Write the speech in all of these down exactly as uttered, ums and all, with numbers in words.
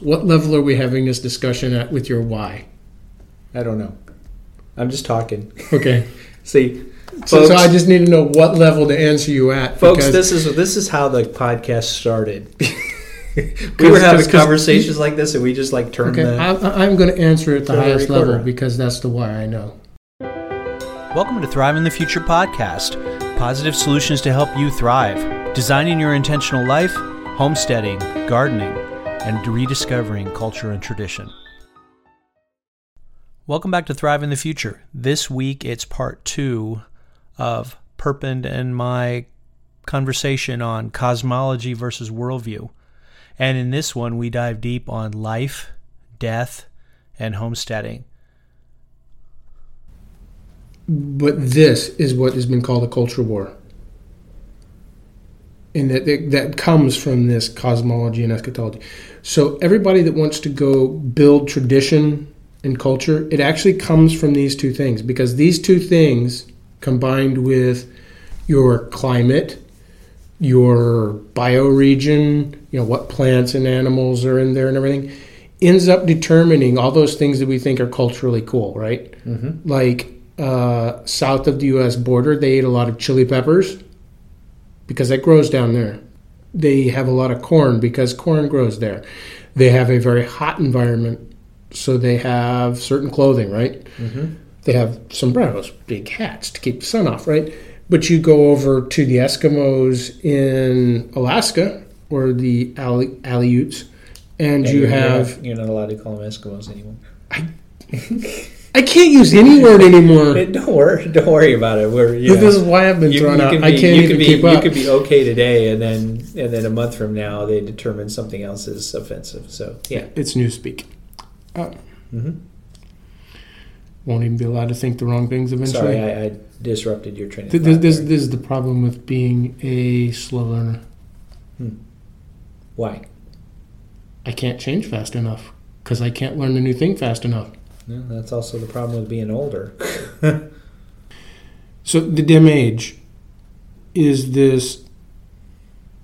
What level are we having this discussion at with your why? I don't know. I'm just talking. Okay. See, folks, so, so I just need to know what level to answer you at. Folks, this is this is how the podcast started. We were having conversations like this, and we just like turned. Okay, the, I, I'm going to answer at the highest level because that's the why I know. Welcome to Thrive in the Future podcast. Positive solutions to help you thrive, designing your intentional life, homesteading, gardening, and rediscovering culture and tradition. Welcome back to Thrive in the Future. This week, it's part two of Perpend and my conversation on cosmology versus worldview. And in this one, we dive deep on life, death, and homesteading. But this is what has been called a culture war. And that that comes from this cosmology and eschatology. So everybody that wants to go build tradition and culture, it actually comes from these two things. Because these two things, combined with your climate, your bioregion, you know, what plants and animals are in there and everything, ends up determining all those things that we think are culturally cool, right? Mm-hmm. Like uh, south of the U S border, they ate a lot of chili peppers because that grows down there. They have a lot of corn because corn grows there. They have a very hot environment, so they have certain clothing, right? Mm-hmm. They have sombreros, big hats to keep the sun off, right? But you go over to the Eskimos in Alaska, or the Ale- Aleuts, and yeah, you you're have... Not, you're not allowed to call them Eskimos anymore. I, I can't use any word anymore. Don't worry, don't worry about it. We're, yeah. This is why I've been you, thrown you out. Be, I can't even can be, keep up. You could be okay today, and then and then a month from now, they determine something else is offensive. So, yeah. It's newspeak. Uh, mm-hmm. Won't even be allowed to think the wrong things eventually. Sorry, I... I disrupted your training. This, this, this is the problem with being a slow learner. Hmm. Why? I can't change fast enough because I can't learn a new thing fast enough. Yeah, that's also the problem with being older. So the dim age is this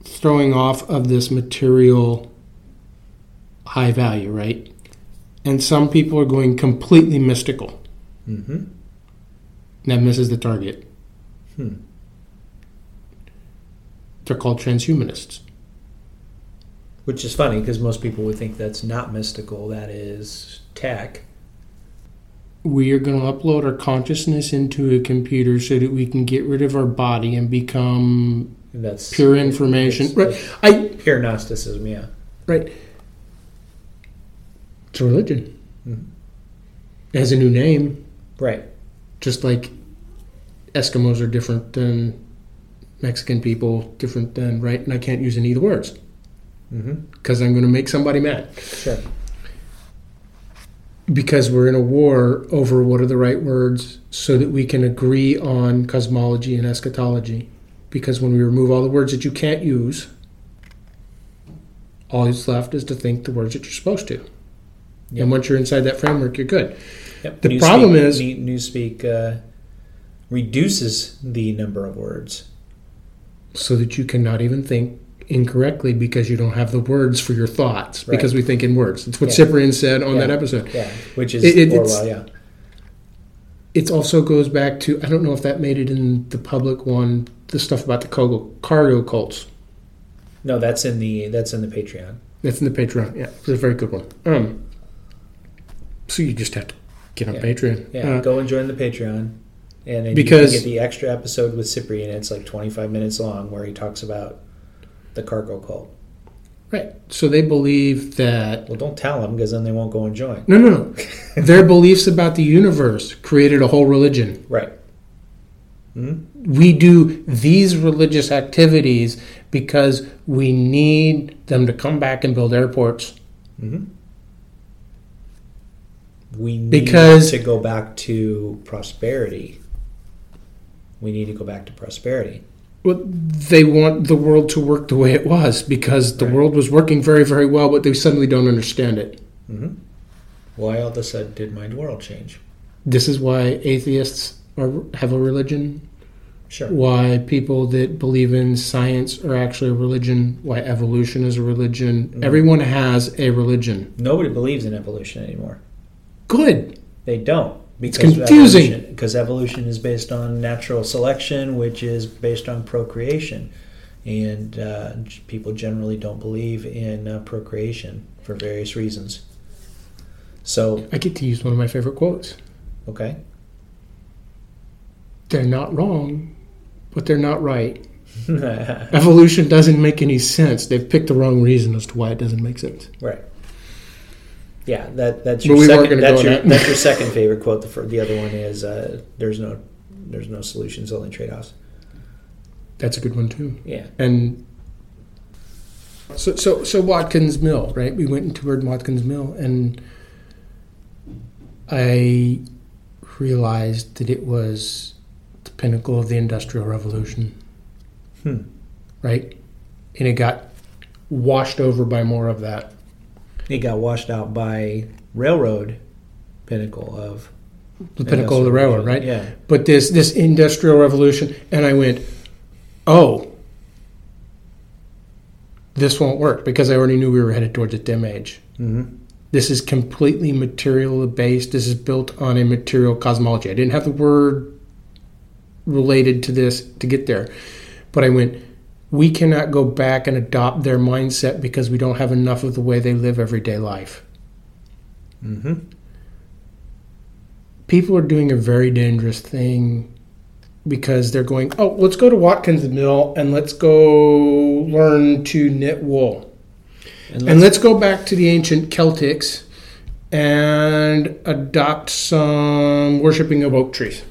throwing off of this material high value, right? And some people are going completely mystical. Mm-hmm. That misses the target. Hmm. They're called transhumanists. Which is funny because most people would think that's not mystical. That is tech. We are going to upload our consciousness into a computer so that we can get rid of our body and become that's, pure information. It's, right. It's I, pure Gnosticism, yeah. Right. It's a religion. Mm-hmm. It has a new name. Right. Just like Eskimos are different than Mexican people, different than, right? And I can't use any of the words because mm-hmm. I'm going to make somebody mad. Sure. Because we're in a war over what are the right words so that we can agree on cosmology and eschatology. Because when we remove all the words that you can't use, all that's left is to think the words that you're supposed to. Yep. And once you're inside that framework, you're good. Yep. The Newspeak, problem is... Newspeak uh, reduces the number of words. So that you cannot even think incorrectly because you don't have the words for your thoughts. Right. Because we think in words. It's what yeah. Cyprian said on yeah. that episode. Yeah, which is it, it, Orwell, yeah. It also goes back to... I don't know if that made it in the public one, the stuff about the cargo cults. No, that's in the that's in the Patreon. That's in the Patreon, yeah. It's a very good one. Um, so you just have to... Get on yeah. Patreon. Yeah, uh, go and join the Patreon. And then because you can get the extra episode with Cyprian. It's like twenty-five minutes long where he talks about the cargo cult. Right. So they believe that... Well, don't tell them because then they won't go and join. No, no, no. Their beliefs about the universe created a whole religion. Right. Mm-hmm. We do these religious activities because we need them to come back and build airports. Mm-hmm. We need because, to go back to prosperity. We need to go back to prosperity. Well, they want the world to work the way it was because the right. world was working very, very well, but they suddenly don't understand it. Mm-hmm. Why all of a sudden did my world change? This is why atheists are, have a religion. Sure. Why people that believe in science are actually a religion, why evolution is a religion. Mm. Everyone has a religion. Nobody believes in evolution anymore. Good. They don't. Because it's confusing. Because evolution, evolution is based on natural selection, which is based on procreation. And uh, people generally don't believe in uh, procreation for various reasons. So I get to use one of my favorite quotes. Okay. They're not wrong, but they're not right. Evolution doesn't make any sense. They've picked the wrong reason as to why it doesn't make sense. Right. Yeah, that that's your, we second, that's your, that. that's your second favorite quote. The, the other one is uh, "There's no, there's no solutions, only trade-offs." That's a good one too. Yeah. And so, so, so Watkins Mill, right? We went and toured Watkins Mill, and I realized that it was the pinnacle of the Industrial Revolution, hmm. right? And it got washed over by more of that. It got washed out by railroad pinnacle of... The pinnacle of the railroad, right? Yeah. But this, this Industrial Revolution, and I went, oh, this won't work, because I already knew we were headed towards a dim age. Mm-hmm. This is completely material-based. This is built on a material cosmology. I didn't have the word related to this to get there, but I went... We cannot go back and adopt their mindset because we don't have enough of the way they live everyday life. Mm-hmm. People are doing a very dangerous thing because they're going, oh, let's go to Watkins Mill and let's go learn to knit wool. And let's, and let's go back to the ancient Celtics and adopt some worshipping of oak trees.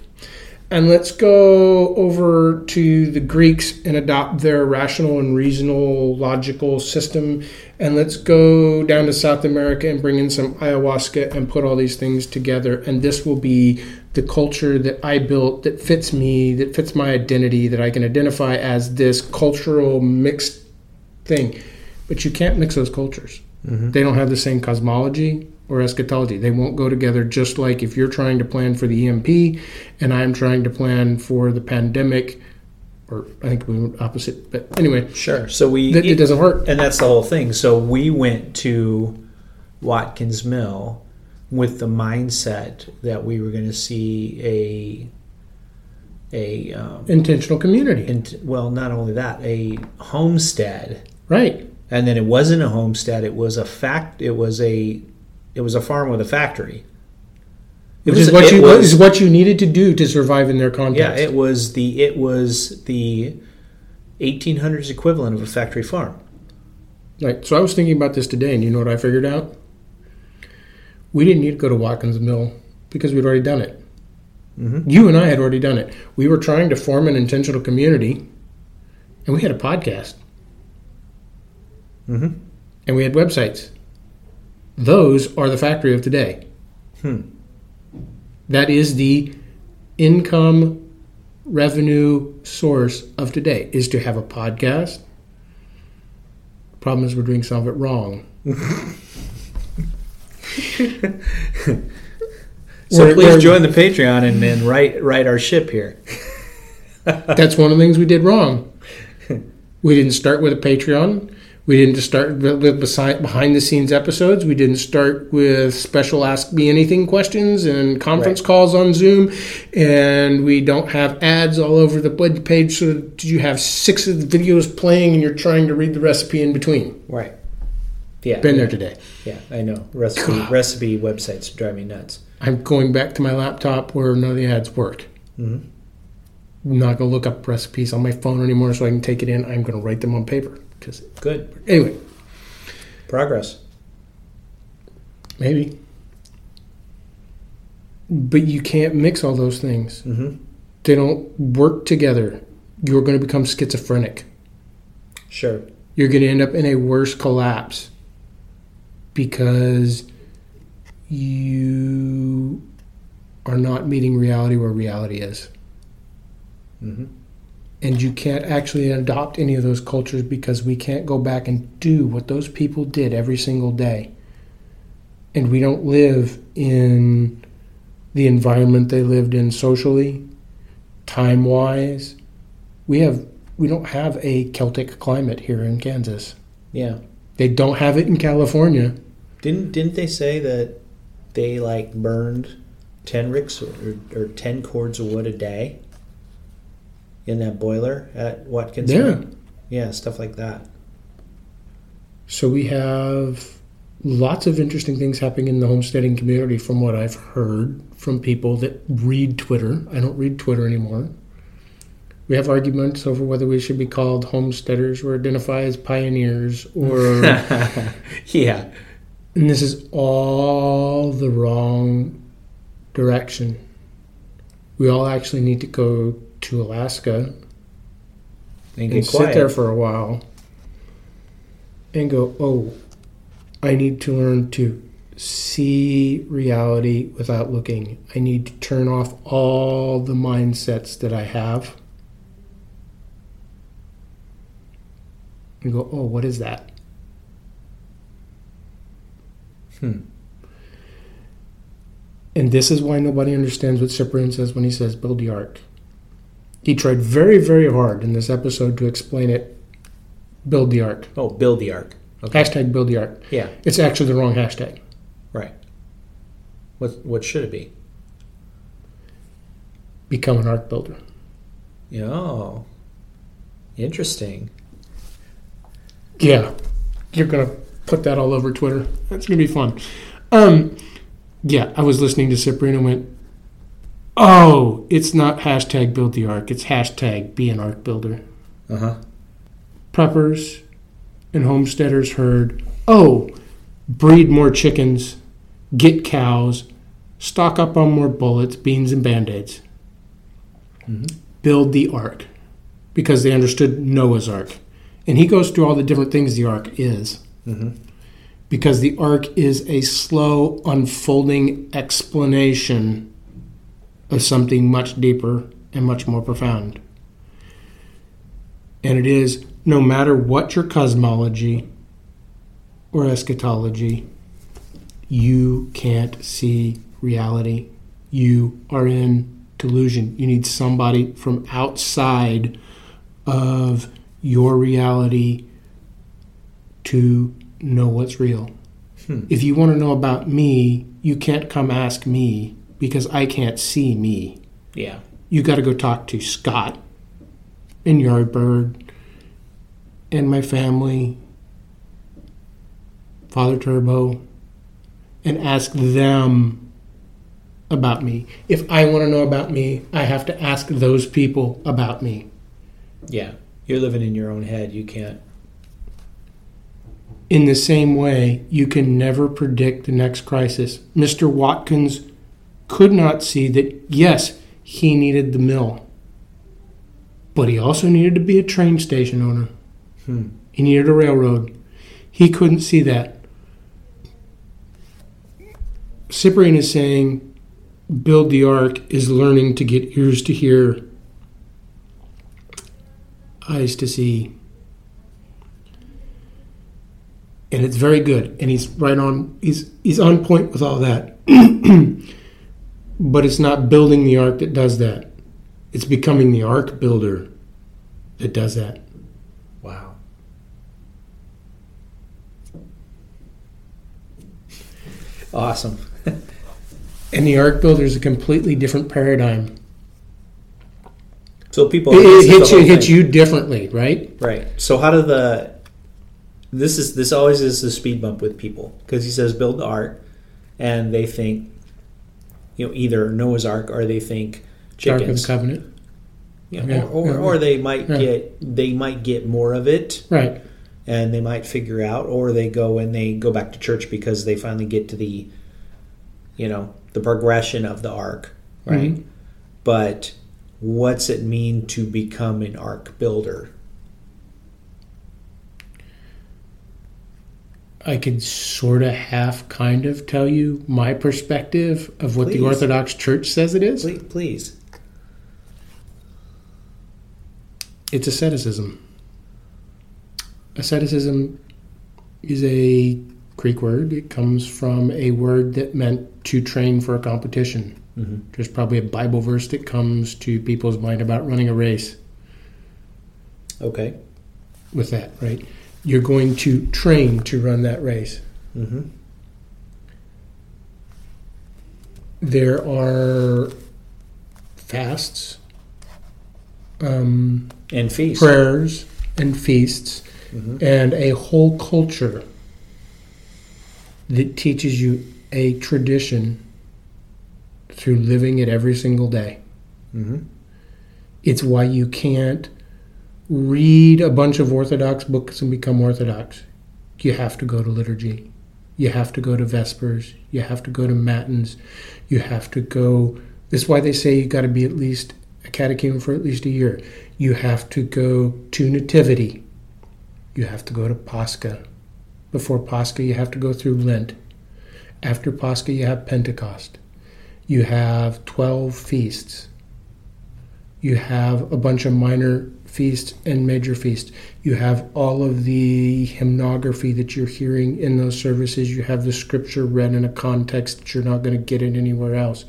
And let's go over to the Greeks and adopt their rational and reasonable logical system. And let's go down to South America and bring in some ayahuasca and put all these things together. And this will be the culture that I built that fits me, that fits my identity, that I can identify as this cultural mixed thing. But you can't mix those cultures. Mm-hmm. They don't have the same cosmology or eschatology. They won't go together, just like if you're trying to plan for the E M P and I'm trying to plan for the pandemic, or I think we went opposite, but anyway. Sure. So we th- it doesn't work. And that's the whole thing. So we went to Watkins Mill with the mindset that we were going to see a a um, intentional community. Int- well, not only that, a homestead. Right. And then it wasn't a homestead, it was a fact it was a It was a farm with a factory. It Which was, is what you was, is what you needed to do to survive in their context. Yeah, it was the it was the eighteen hundreds equivalent of a factory farm. Right. So I was thinking about this today, and you know what I figured out? We didn't need to go to Watkins Mill because we'd already done it. Mm-hmm. You and I had already done it. We were trying to form an intentional community, and we had a podcast. Mm-hmm. And we had websites. Those are the factory of today. Hmm. That is the income revenue source of today, is to have a podcast. Problem is, we're doing some of it wrong. So we're, please we're, join the Patreon and then right, right our ship here. That's one of the things we did wrong. We didn't start with a Patreon. We didn't start with behind-the-scenes episodes. We didn't start with special Ask Me Anything questions and conference right. calls on Zoom. And we don't have ads all over the web page, so that you have six of the videos playing and you're trying to read the recipe in between. Right. Yeah. Been there today. Yeah, I know. Recipe, recipe websites drive me nuts. I'm going back to my laptop where none of the ads worked. Mm-hmm. I'm not going to look up recipes on my phone anymore so I can take it in. I'm going to write them on paper. Good. Anyway. Progress. Maybe. But you can't mix all those things. Mm-hmm. They don't work together. You're going to become schizophrenic. Sure. You're going to end up in a worse collapse because you are not meeting reality where reality is. Mm-hmm. And you can't actually adopt any of those cultures because we can't go back and do what those people did every single day. And we don't live in the environment they lived in socially, time-wise, we have we don't have a Celtic climate here in Kansas. Yeah, they don't have it in California. Didn't didn't they say that they like burned ten ricks or, or ten cords of wood a day in that boiler at Watkins Mill? Yeah. Yeah, stuff like that. So we have lots of interesting things happening in the homesteading community from what I've heard from people that read Twitter. I don't read Twitter anymore. We have arguments over whether we should be called homesteaders or identify as pioneers or... yeah. And this is all the wrong direction. We all actually need to go to Alaska and, and sit there for a while and go, oh, I need to learn to see reality without looking. I need to turn off all the mindsets that I have and go, oh, what is that? Hmm. And this is why nobody understands what Cyprian says when he says build the ark. He tried very, very hard in this episode to explain it. Build the ark. Oh, build the ark. Okay. Hashtag build the ark. Yeah. It's actually the wrong hashtag. Right. What what should it be? Become an ark builder. Yeah. Oh. Interesting. Yeah. You're going to put that all over Twitter. That's going to be fun. Um, yeah, I was listening to Cyprian and went, oh, it's not hashtag build the ark. It's hashtag be an ark builder. Uh-huh. Preppers and homesteaders heard, oh, breed more chickens, get cows, stock up on more bullets, beans, and Band-Aids. Mm-hmm. Build the ark because they understood Noah's ark. And he goes through all the different things the ark is. Mm-hmm. Because the ark is a slow, unfolding explanation of something much deeper and much more profound. And it is, no matter what your cosmology or eschatology, you can't see reality. You are in delusion. You need somebody from outside of your reality to know what's real. Hmm. If you want to know about me, you can't come ask me because I can't see me. Yeah. You got to go talk to Scott and Yardbird and my family, Father Turbo, and ask them about me. If I want to know about me, I have to ask those people about me. Yeah, you're living in your own head. You can't. In the same way, you can never predict the next crisis. Mister Watkins could not see that, yes, he needed the mill, but he also needed to be a train station owner. Hmm. He needed a railroad. He couldn't see that. Cyprian is saying, build the ark is learning to get ears to hear, eyes to see. And it's very good. And he's right on, he's, he's on point with all that. But it's not building the ark that does that. It's becoming the ark builder that does that. Wow. Awesome. And the ark builder is a completely different paradigm. So people... It, it hits, you, hits you differently, right? Right. So how do the... This is this always is the speed bump with people because he says build the ark, and they think, you know, either Noah's Ark or they think chickens. Ark of the Covenant. You know, yeah, or, or, yeah, or they might yeah. get they might get more of it, right? And they might figure out, or they go and they go back to church because they finally get to the, you know, the progression of the ark, right? Mm-hmm. But what's it mean to become an ark builder? I could sort of half kind of tell you my perspective of what please. The Orthodox Church says it is. Please. please. It's asceticism. Asceticism is a Greek word. It comes from a word that meant to train for a competition. Mm-hmm. There's probably a Bible verse that comes to people's mind about running a race. Okay. With that, right? You're going to train to run that race. Mm-hmm. There are fasts. Um, and feasts. Prayers and feasts. Mm-hmm. And a whole culture that teaches you a tradition through living it every single day. Mm-hmm. It's why you can't read a bunch of Orthodox books and become Orthodox. You have to go to liturgy. You have to go to Vespers. You have to go to Matins. You have to go... That's why they say you got to be at least a catechumen for at least a year. You have to go to Nativity. You have to go to Pascha. Before Pascha, you have to go through Lent. After Pascha, you have Pentecost. You have twelve feasts. You have a bunch of minor feasts and major feasts. You have all of the hymnography that you're hearing in those services. You have the scripture read in a context that you're not going to get it anywhere else.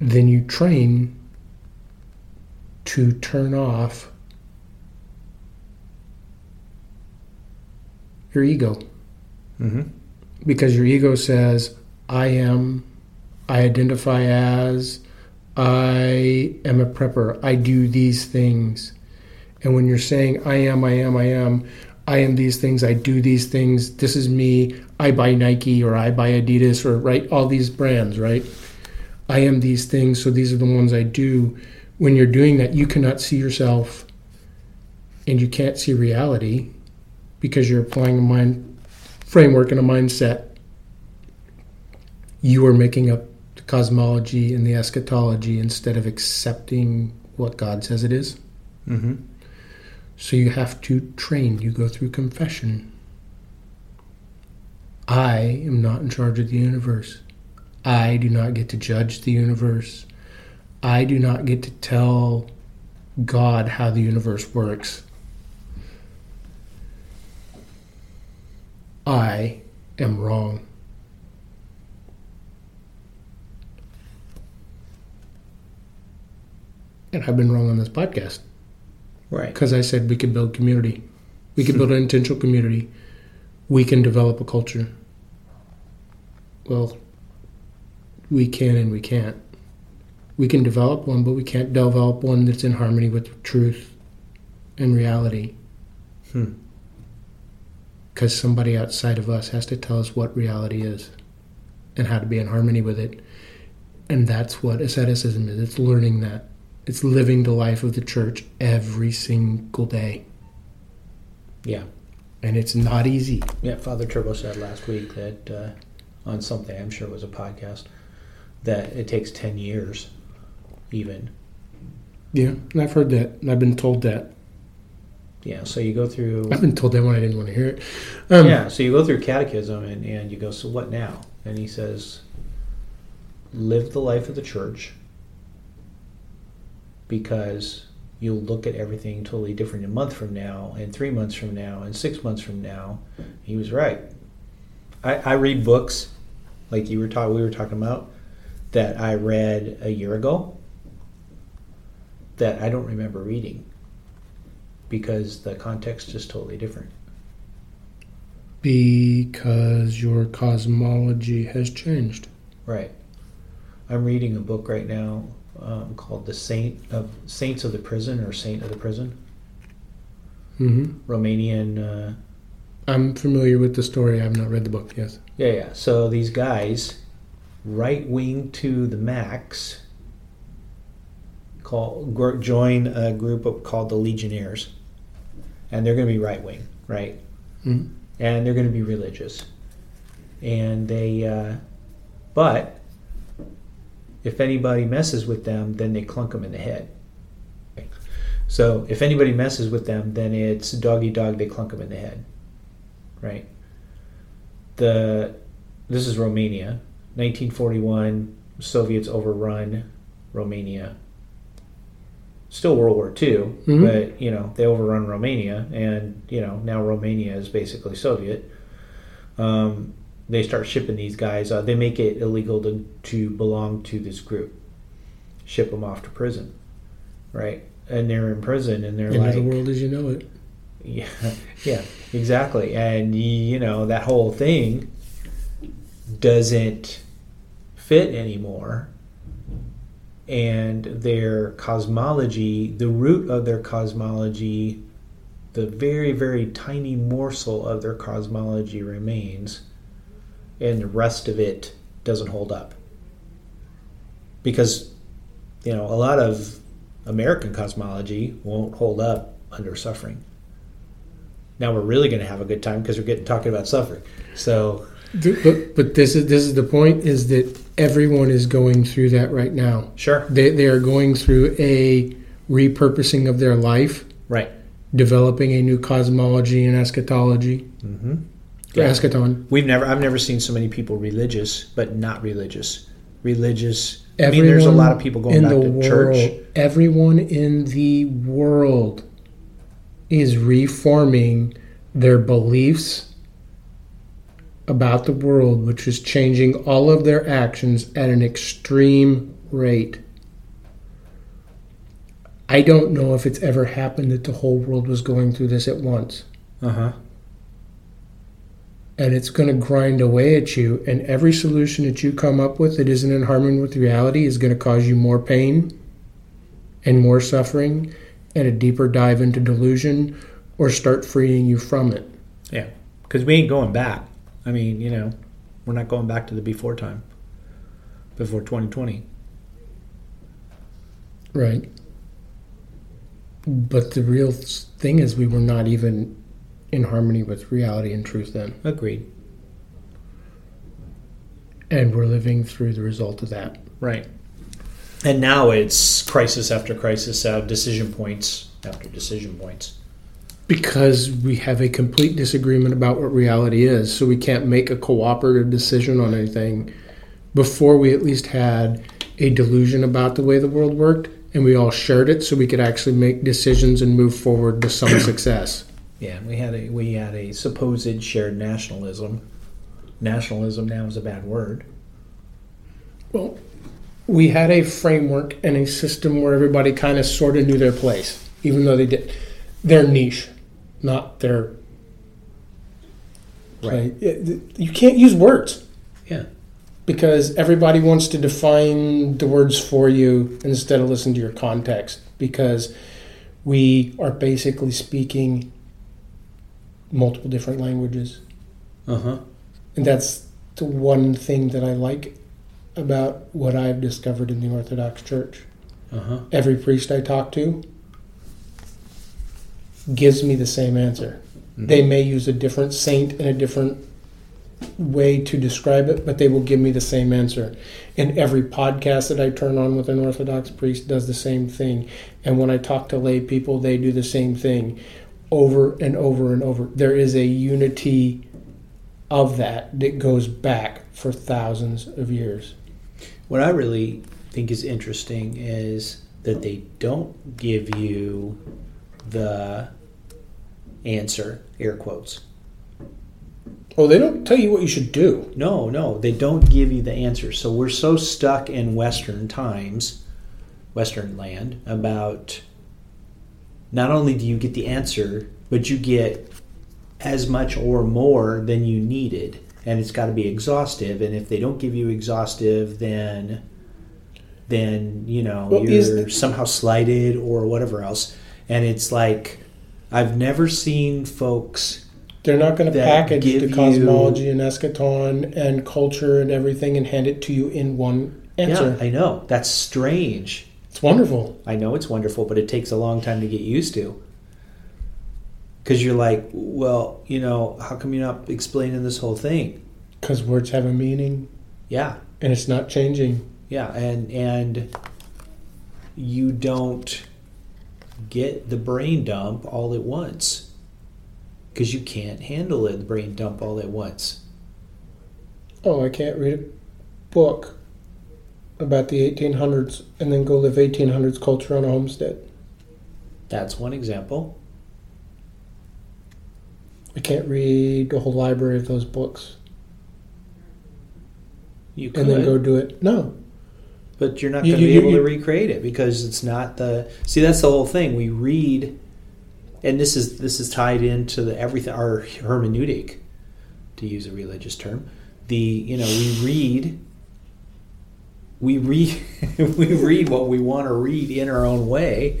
Then you train to turn off your ego. Mm-hmm. Because your ego says, I am, I identify as... I am a prepper. I do these things. And when you're saying, I am, I am, I am, I am these things, I do these things, this is me, I buy Nike or I buy Adidas or, right, all these brands, right? I am these things, so these are the ones I do. When you're doing that, you cannot see yourself and you can't see reality because you're applying a mind framework and a mindset. You are making up cosmology and the eschatology instead of accepting what God says it is. Mm-hmm. So you have to train. You go through confession. I am not in charge of the universe. I do not get to judge the universe. I do not get to tell God how the universe works. I am wrong. And I've been wrong on this podcast. Right. Because I said we could build community. We could build an intentional community. We can develop a culture. Well, we can and we can't. We can develop one, but we can't develop one that's in harmony with truth and reality. Hmm. Because somebody outside of us has to tell us what reality is and how to be in harmony with it. And that's what asceticism is. It's learning that. It's living the life of the church every single day. Yeah. And it's not easy. Yeah, Father Turbo said last week that uh, on something, I'm sure it was a podcast, that it takes ten years even. Yeah, and I've heard that, and I've been told that. Yeah, so you go through... I've been told that when I didn't want to hear it. Um, yeah, so you go through catechism, and, and you go, so what now? And he says, live the life of the church... because you'll look at everything totally different a month from now and three months from now and six months from now. He was right. I, I read books, like you were ta- we were talking about, that I read a year ago that I don't remember reading because the context is totally different. Because your cosmology has changed. Right. I'm reading a book right now Um, called the Saint of Saints of the Prison or Saint of the Prison. Mm-hmm. Romanian. Uh, I'm familiar with the story. I've not read the book. Yes. Yeah, yeah. So these guys, right wing to the max, call gr- join a group of, called the Legionnaires, and they're going to be right wing, right? Mm-hmm. And they're going to be religious, and they, uh, but. If anybody messes with them, then they clunk them in the head. So if anybody messes with them, then it's doggy dog, they clunk them in the head. Right? The This is Romania. nineteen forty-one, Soviets overrun Romania. Still World War Two, mm-hmm. but, you know, they overrun Romania, and, you know, now Romania is basically Soviet. Um... They start shipping these guys. Uh, they make it illegal to, to belong to this group. Ship them off to prison, right? and they're in prison, and they're in like... the world as you know it. Yeah, yeah, exactly. And, you know, that whole thing doesn't fit anymore. And their cosmology, the root of their cosmology, the very, very tiny morsel of their cosmology remains, and the rest of it doesn't hold up. Because, you know, a lot of American cosmology won't hold up under suffering. Now we're really going to have a good time because we're getting talking about suffering. So, but, but this is this is the point: is that everyone is going through that right now. Sure, they they are going through a repurposing of their life, right? Developing a new cosmology and eschatology. Mm-hmm. Yeah. Eschaton. We've never I've never seen so many people religious, but not religious. Religious. Everyone, I mean, there's a lot of people going back to world, church. Everyone in the world is reforming their beliefs about the world, which is changing all of their actions at an extreme rate. I don't know if it's ever happened that the whole world was going through this at once. Uh-huh. And it's going to grind away at you, and every solution that you come up with that isn't in harmony with reality is going to cause you more pain and more suffering and a deeper dive into delusion, or start freeing you from it. Yeah, because we ain't going back. I mean, you know, we're not going back to the before time, before twenty twenty. Right. But the real thing is we were not even in harmony with reality and truth then. Agreed. And we're living through the result of that. Right. And now it's crisis after crisis, uh, decision points after decision points. Because we have a complete disagreement about what reality is, so we can't make a cooperative decision on anything. Before, we at least had a delusion about the way the world worked, and we all shared it so we could actually make decisions and move forward to some success. Yeah, we had a we had a supposed shared nationalism. Nationalism now is a bad word. Well... we had a framework and a system where everybody kind of sort of knew their place, even though they did their niche, not their... Right. Like, you can't use words. Yeah. Because everybody wants to define the words for you instead of listen to your context, because we are basically speaking multiple different languages. Uh-huh. And that's the one thing that I like about what I've discovered in the Orthodox Church. Uh-huh. Every priest I talk to gives me the same answer. Mm-hmm. They may use a different saint and a different way to describe it, but they will give me the same answer. And every podcast that I turn on with an Orthodox priest does the same thing. And when I talk to lay people, they do the same thing over and over and over. There is a unity of that that goes back for thousands of years. What I really think is interesting is that they don't give you the answer, air quotes. Oh, they don't tell you what you should do. No, no, they don't give you the answer. So we're so stuck in Western times, Western land, about not only do you get the answer, but you get as much or more than you needed. And it's got to be exhaustive, and if they don't give you exhaustive, then, then you know, well, you're somehow slighted or whatever else. And it's like, I've never seen folks... They're not going to package the cosmology and eschaton and culture and everything and hand it to you in one answer. Yeah, I know. That's strange. It's wonderful. I know it's wonderful, but it takes a long time to get used to. Because you're like, well, you know, how come you're not explaining this whole thing? Because words have a meaning. Yeah. And it's not changing. Yeah, and and you don't get the brain dump all at once. Because you can't handle it, the brain dump all at once. Oh, I can't read a book about the eighteen hundreds and then go live eighteen hundreds culture on a homestead. That's one example. I can't read the whole library of those books. You could. And then go do it. No. But you're not going to be you, able you, to recreate it because it's not the... See, that's the whole thing. We read, and this is this is tied into the everything, our hermeneutic, to use a religious term. The you know we read, we read, we read what we want to read in our own way.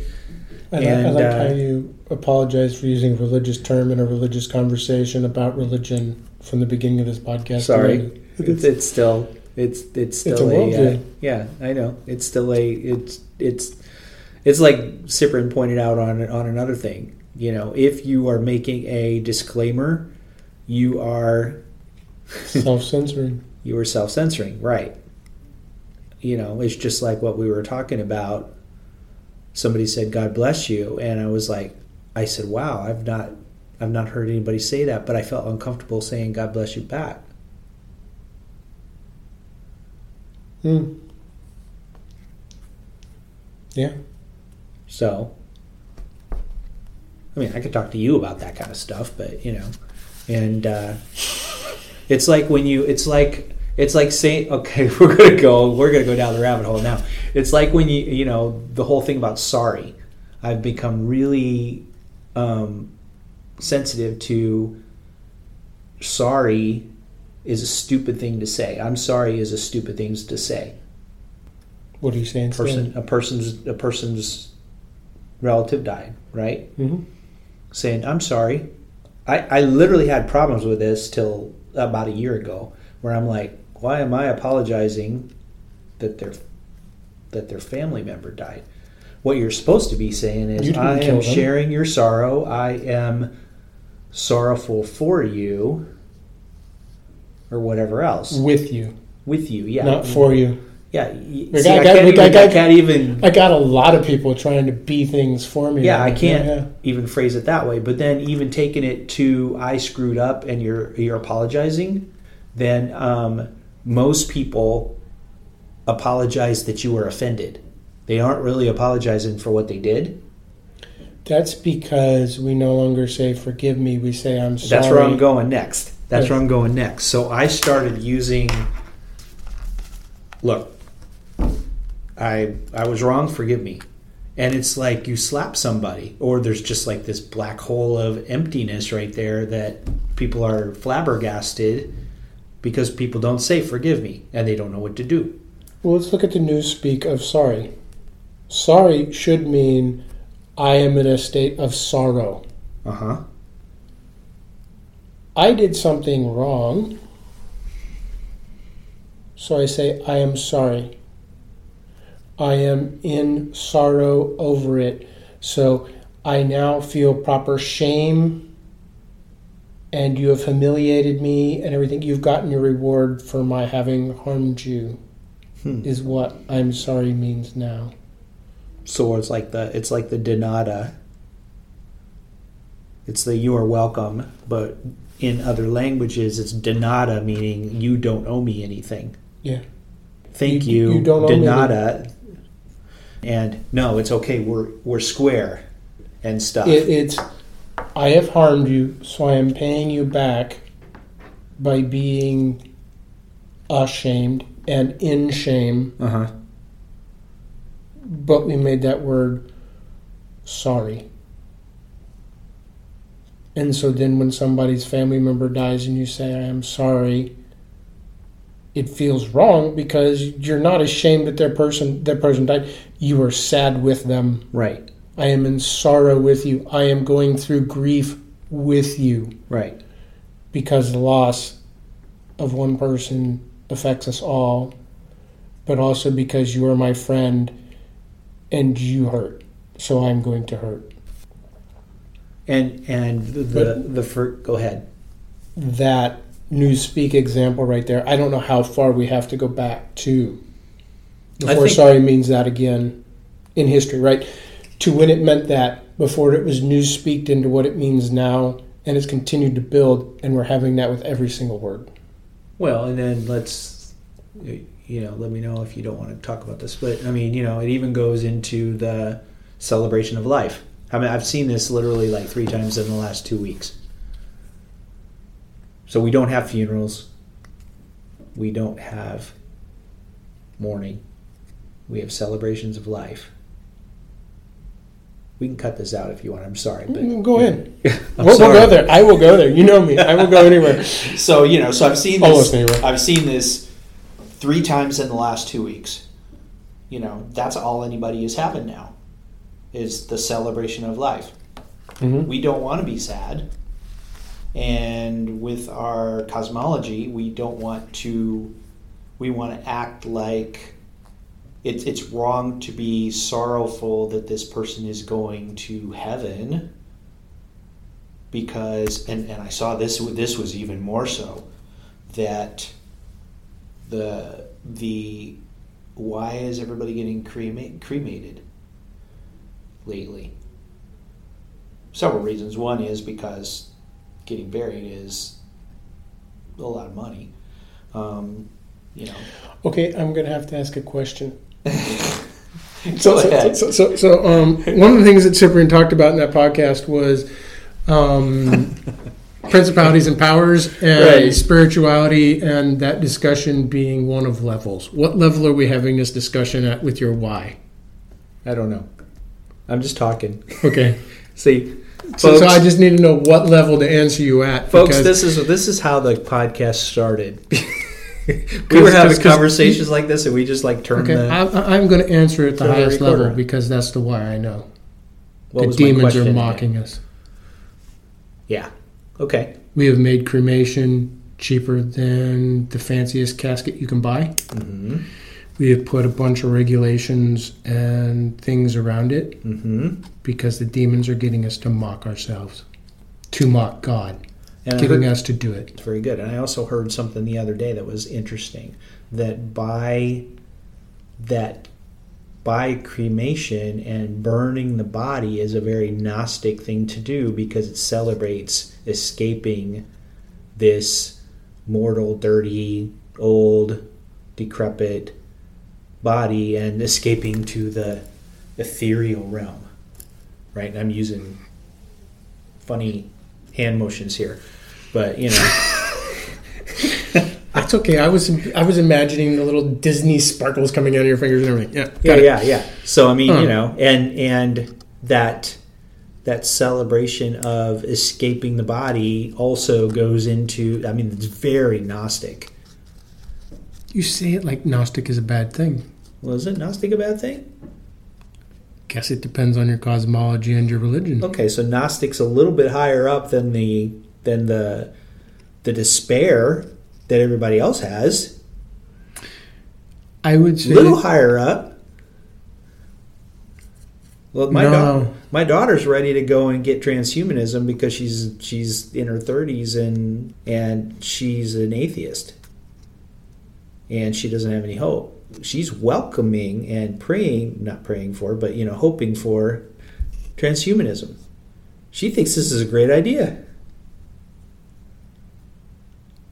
And, and I, I like uh, how you apologize for using religious term in a religious conversation about religion from the beginning of this podcast. Sorry, it's, it's still. It's it's still it's a, world a uh, yeah I know it's still a it's it's it's like Cyprian pointed out on on another thing. You know, if you are making a disclaimer, you are self censoring. You are self censoring, right? You know, it's just like what we were talking about. Somebody said, "God bless you," and I was like, I said, "Wow, I've not I've not heard anybody say that," but I felt uncomfortable saying "God bless you" back. Hmm. Yeah. So, I mean, I could talk to you about that kind of stuff, but you know, and uh, it's like when you, it's like, it's like saying, okay, we're gonna go, we're gonna go down the rabbit hole now. It's like when you, you know, the whole thing about sorry. I've become really um, sensitive to sorry. Is a stupid thing to say. I'm sorry is a stupid thing to say. What are you saying? Person, a person's a person's relative died, right? Mm-hmm. Saying, I'm sorry. I, I literally had problems with this till about a year ago where I'm like, why am I apologizing that their that their family member died? What you're supposed to be saying is, I am them. sharing your sorrow. I am sorrowful for you. Or whatever else. With you. With you, yeah. Not for you. Yeah. See, I, got, I, can't even, I, got, I can't even... I got a lot of people trying to be things for me. Yeah, right I can't yeah. even phrase it that way. But then even taking it to, I screwed up and you're you're apologizing, then um, most people apologize that you were offended. They aren't really apologizing for what they did. That's because we no longer say, forgive me. We say, I'm sorry. That's where I'm going next. That's where I'm going next. So I started using, look, I I was wrong, forgive me. And it's like you slap somebody, or there's just like this black hole of emptiness right there that people are flabbergasted because people don't say forgive me, and they don't know what to do. Well, let's look at the newspeak of sorry. Sorry should mean I am in a state of sorrow. Uh-huh. I did something wrong, so I say, I am sorry. I am in sorrow over it, so I now feel proper shame, and you have humiliated me and everything. You've gotten your reward for my having harmed you, hmm. is what I'm sorry means now. So it's like the it's like the denata. It's the you are welcome, but... in other languages, it's denata, meaning you don't owe me anything. Yeah. Thank you, you, you don't denata. Owe me and no, it's okay, we're we're square and stuff. It, it's, I have harmed you, so I am paying you back by being ashamed and in shame. Uh-huh. But we made that word sorry. And so then when somebody's family member dies and you say, I am sorry, it feels wrong because you're not ashamed that their person that person died. You are sad with them. Right. I am in sorrow with you. I am going through grief with you. Right. Because the loss of one person affects us all, but also because you are my friend and you hurt, so I'm going to hurt. And and the but the fir- go ahead. That newspeak example right there. I don't know how far we have to go back to before sorry means that again in history, right? To when it meant that before it was newspeaked into what it means now, and it's continued to build, and we're having that with every single word. Well, and then let's you know let me know if you don't want to talk about this, but I mean you know it even goes into the celebration of life. I mean, I've seen this literally like three times in the last two weeks. So we don't have funerals. We don't have mourning. We have celebrations of life. We can cut this out if you want. I'm sorry. But, go ahead. We'll, sorry. we'll go there. I will go there. You know me. I will go anywhere. So, you know, so I've seen this. Almost anywhere. I've seen this three times in the last two weeks. You know, that's all anybody has happened now is the celebration of life. Mm-hmm. We don't want to be sad. And with our cosmology, we don't want to, we want to act like it's it's wrong to be sorrowful that this person is going to heaven because, and, and I saw this, this was even more so, that the, the why is everybody getting crema- cremated lately? Several reasons. One is because getting buried is a lot of money. Um, you know. Okay, I'm going to have to ask a question. so, so, so, so, so um, one of the things that Cyprian talked about in that podcast was um, principalities and powers and right. spirituality, and that discussion being one of levels. What level are we having this discussion at with your why? I don't know. I'm just talking. Okay. See, folks, so, so I just need to know what level to answer you at, folks. This is this is how the podcast started. We were having conversations like this, and we just like turned. Okay, the, I, I'm going to answer at the highest level because that's the why I know. What the demons are mocking us. Yeah. Okay. We have made cremation cheaper than the fanciest casket you can buy. Mm-hmm. We have put a bunch of regulations and things around it mm-hmm. because the demons are getting us to mock ourselves, to mock God, and getting heard, us to do it. It's very good. And I also heard something the other day that was interesting, that by that by cremation and burning the body is a very Gnostic thing to do because it celebrates escaping this mortal, dirty, old, decrepit body and escaping to the ethereal realm, right? And I'm using funny hand motions here, but you know, that's okay. I was I was imagining the little Disney sparkles coming out of your fingers and everything. Yeah, yeah, it. yeah, yeah. So I mean, uh-huh. you know, and and that that celebration of escaping the body also goes into. I mean, it's very Gnostic. You say it like Gnostic is a bad thing. Well, is it Gnostic a bad thing? Guess it depends on your cosmology and your religion. Okay, so Gnostic's a little bit higher up than the than the the despair that everybody else has. I would say a little higher up. Well, my no. daughter, my daughter's ready to go and get transhumanism because she's she's in her thirties and and she's an atheist. And she doesn't have any hope. She's welcoming and praying, not praying for, but, you know, hoping for transhumanism. She thinks this is a great idea.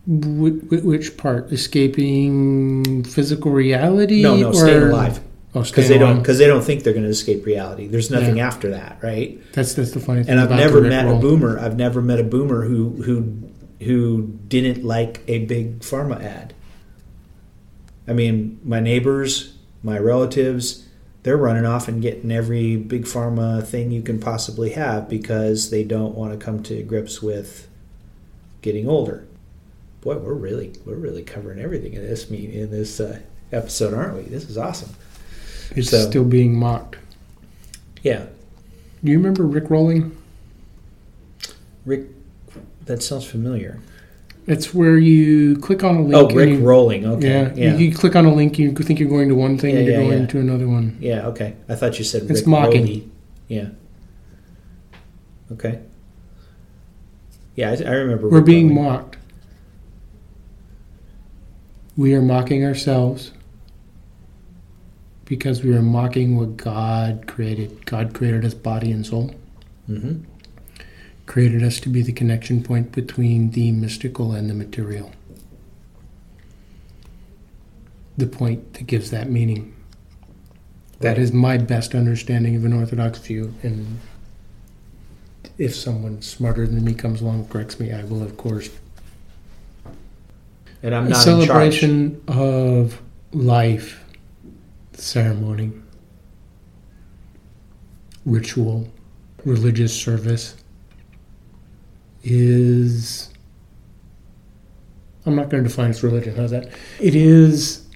Which part? Escaping physical reality? No, no, or... staying alive. Oh, because they don't because they don't think they're going to escape reality. There's nothing yeah. after that, right? That's that's the funny thing. And I've about never the met Rickroll. a boomer. I've never met a boomer who who who didn't like a big pharma ad. I mean, my neighbors, my relatives, they're running off and getting every big pharma thing you can possibly have because they don't want to come to grips with getting older. Boy, we're really we're really covering everything in this meet in this uh, episode, aren't we? This is awesome. It's so, still being mocked. Yeah. Do you remember Rickrolling? Rick, that sounds familiar. It's where you click on a link. Oh, Rickrolling. Okay. Yeah, yeah. You, you click on a link, you think you're going to one thing, yeah, and you're yeah, going yeah. to another one. Yeah, okay. I thought you said Rick It's mocking. Rolly. Yeah. Okay. Yeah, I, I remember. We're Rick being Rolling. mocked. We are mocking ourselves because we are mocking what God created. God created us body and soul. Mm-hmm. Created us to be the connection point between the mystical and the material. The point that gives that meaning. That is my best understanding of an Orthodox view, and if someone smarter than me comes along and corrects me, I will, of course. And I'm not in charge. A celebration of life ceremony, ritual, religious service is, I'm not going to define it's religion, how's that? It is,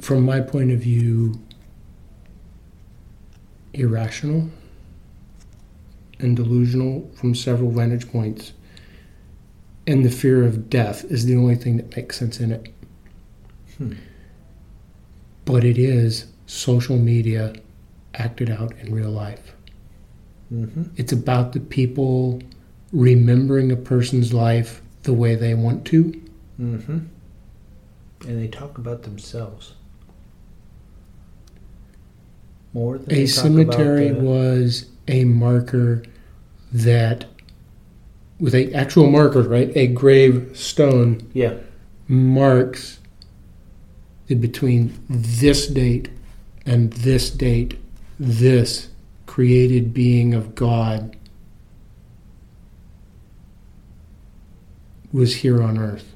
from my point of view, irrational and delusional from several vantage points, and the fear of death is the only thing that makes sense in it. Hmm. But it is social media acted out in real life. Mm-hmm. It's about the people remembering a person's life the way they want to. Mm-hmm. And they talk about themselves more than a they cemetery talk about the... was a marker that with a actual marker, right? A gravestone yeah. marks between this date and this date, this created being of God was here on earth.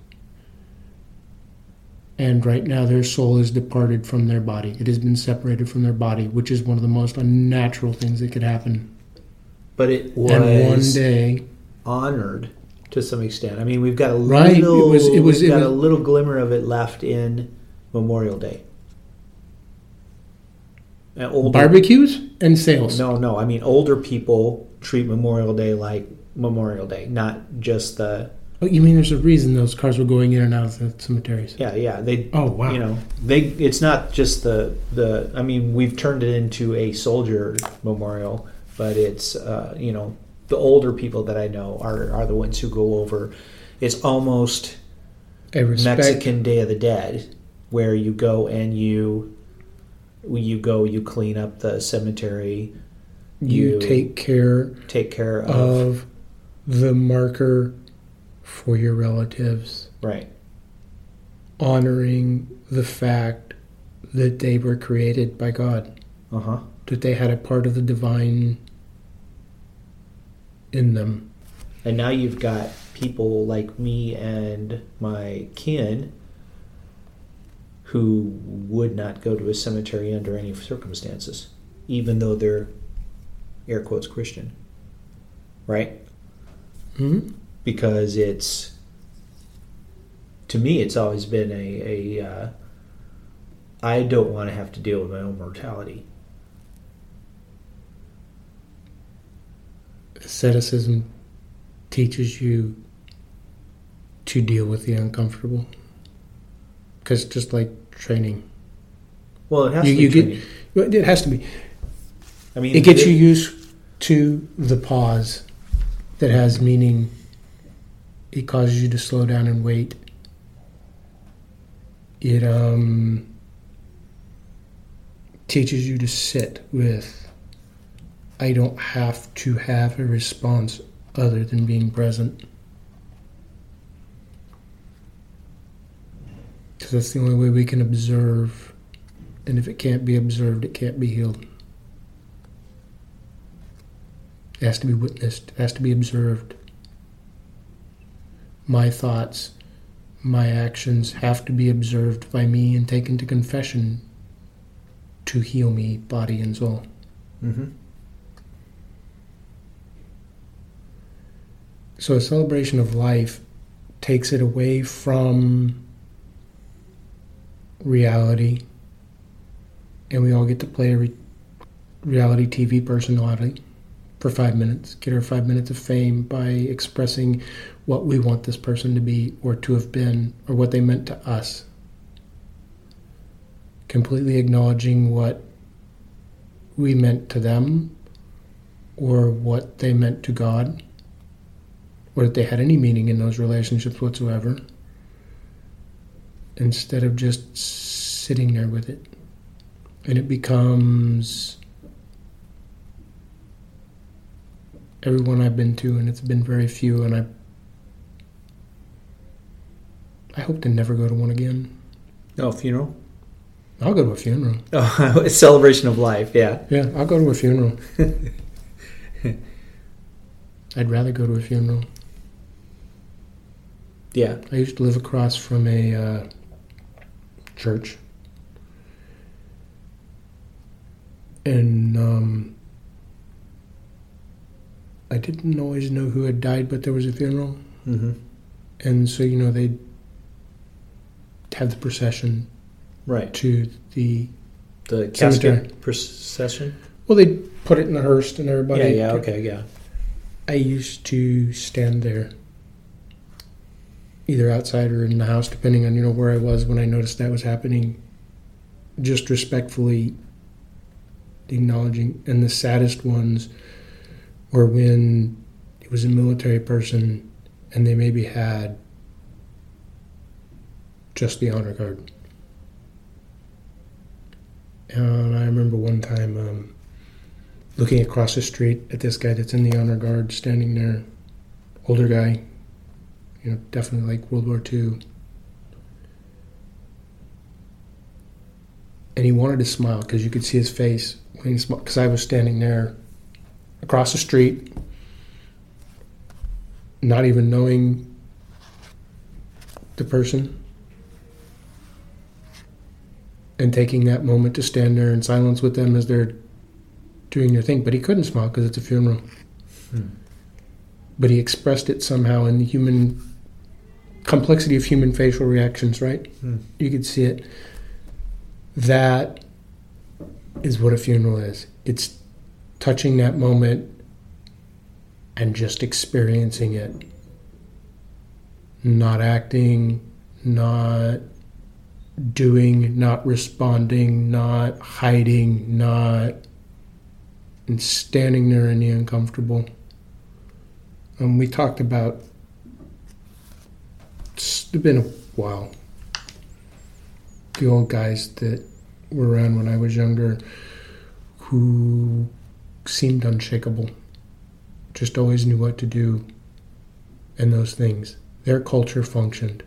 And right now their soul is departed from their body. It has been separated from their body, which is one of the most unnatural things that could happen. But it was and one day honored to some extent. I mean, we've got a right, little it was, it was, we've got it was, a little glimmer of it left in Memorial Day. Uh, older, barbecues and sales. No, no. I mean, older people treat Memorial Day like Memorial Day, not just the... Oh, you mean there's a reason those cars were going in and out of the cemeteries? Yeah, yeah. They. Oh, wow. You know, they. It's not just the... the. I mean, we've turned it into a soldier memorial, but it's, uh, you know, the older people that I know are, are the ones who go over. It's almost a respect. Mexican Day of the Dead, where you go and you you go you clean up the cemetery, you, you take care take care of, of the marker for your relatives, right, honoring the fact that they were created by God, uh-huh, that they had a part of the divine in them. And now you've got people like me and my kin who would not go to a cemetery under any circumstances, even though they're, air quotes, Christian, right? Mm-hmm. Because it's, to me, it's always been a, a uh, I don't want to have to deal with my own mortality. Asceticism teaches you to deal with the uncomfortable. Because just like training, well, it has you, to be. You get, it has to be. I mean, it gets it, you used to the pause that has meaning. It causes you to slow down and wait. It um, teaches you to sit with. I don't have to have a response other than being present. Because that's the only way we can observe. And if it can't be observed, it can't be healed. It has to be witnessed. It has to be observed. My thoughts, my actions have to be observed by me and taken to confession to heal me, body and soul. Mm-hmm. So a celebration of life takes it away from reality, and we all get to play a re- reality T V personality for five minutes, get our five minutes of fame by expressing what we want this person to be or to have been or what they meant to us, completely acknowledging what we meant to them or what they meant to God or that they had any meaning in those relationships whatsoever, instead of just sitting there with it. And it becomes everyone I've been to, and it's been very few, and I I hope to never go to one again. Oh, funeral? I'll go to a funeral. Oh, it's celebration of life, yeah. Yeah, I'll go to a funeral. I'd rather go to a funeral. Yeah. I used to live across from a... Uh, church and um, I didn't always know who had died, but there was a funeral. Mm-hmm. And so, you know, they'd have the procession right to the the casket procession. Well, they'd put it in the hearse and everybody. Yeah, yeah, okay, yeah. I used to stand there, either outside or in the house, depending on, you know, where I was when I noticed that was happening, just respectfully acknowledging. And the saddest ones were when it was a military person and they maybe had just the honor guard. And I remember one time um, looking across the street at this guy that's in the honor guard standing there, older guy, you know, definitely like World War Two. And he wanted to smile because you could see his face when he smiled, because I was standing there across the street, not even knowing the person, and taking that moment to stand there in silence with them as they're doing their thing. But he couldn't smile because it's a funeral. Hmm. But he expressed it somehow in the human complexity of human facial reactions, right? Hmm. You could see it. That is what a funeral is. It's touching that moment and just experiencing it. Not acting, not doing, not responding, not hiding, not and standing there in the uncomfortable. And we talked about, it's been a while, the old guys that were around when I was younger who seemed unshakable, just always knew what to do, and those things. Their culture functioned.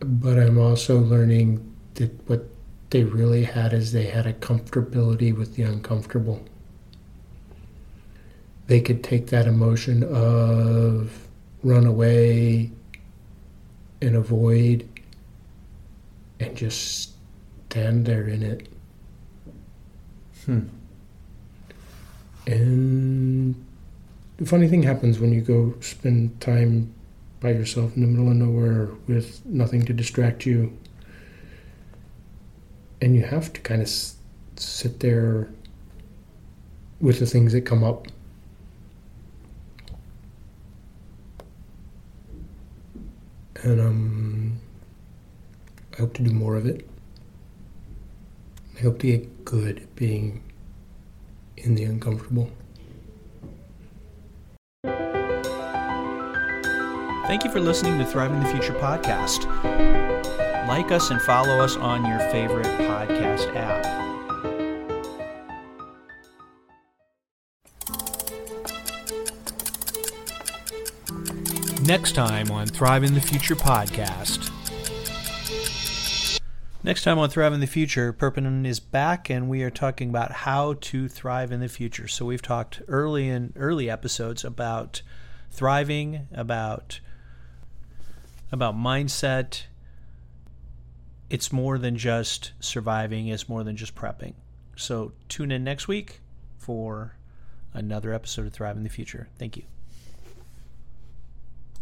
But I'm also learning that what they really had is they had a comfortability with the uncomfortable. They could take that emotion of run away and avoid and just stand there in it. Hmm. And the funny thing happens when you go spend time by yourself in the middle of nowhere with nothing to distract you, and you have to kind of s- sit there with the things that come up. And um, I hope to do more of it. I hope to get good at being in the uncomfortable. Thank you for listening to Thrive in the Future podcast. Like us and follow us on your favorite podcast app. Next time on Thrive in the Future podcast. Next time on Thrive in the Future, Perpend is back, and we are talking about how to thrive in the future. So we've talked early in early episodes about thriving, about about mindset. It's more than just surviving. It's more than just prepping. So tune in next week for another episode of Thrive in the Future. Thank you.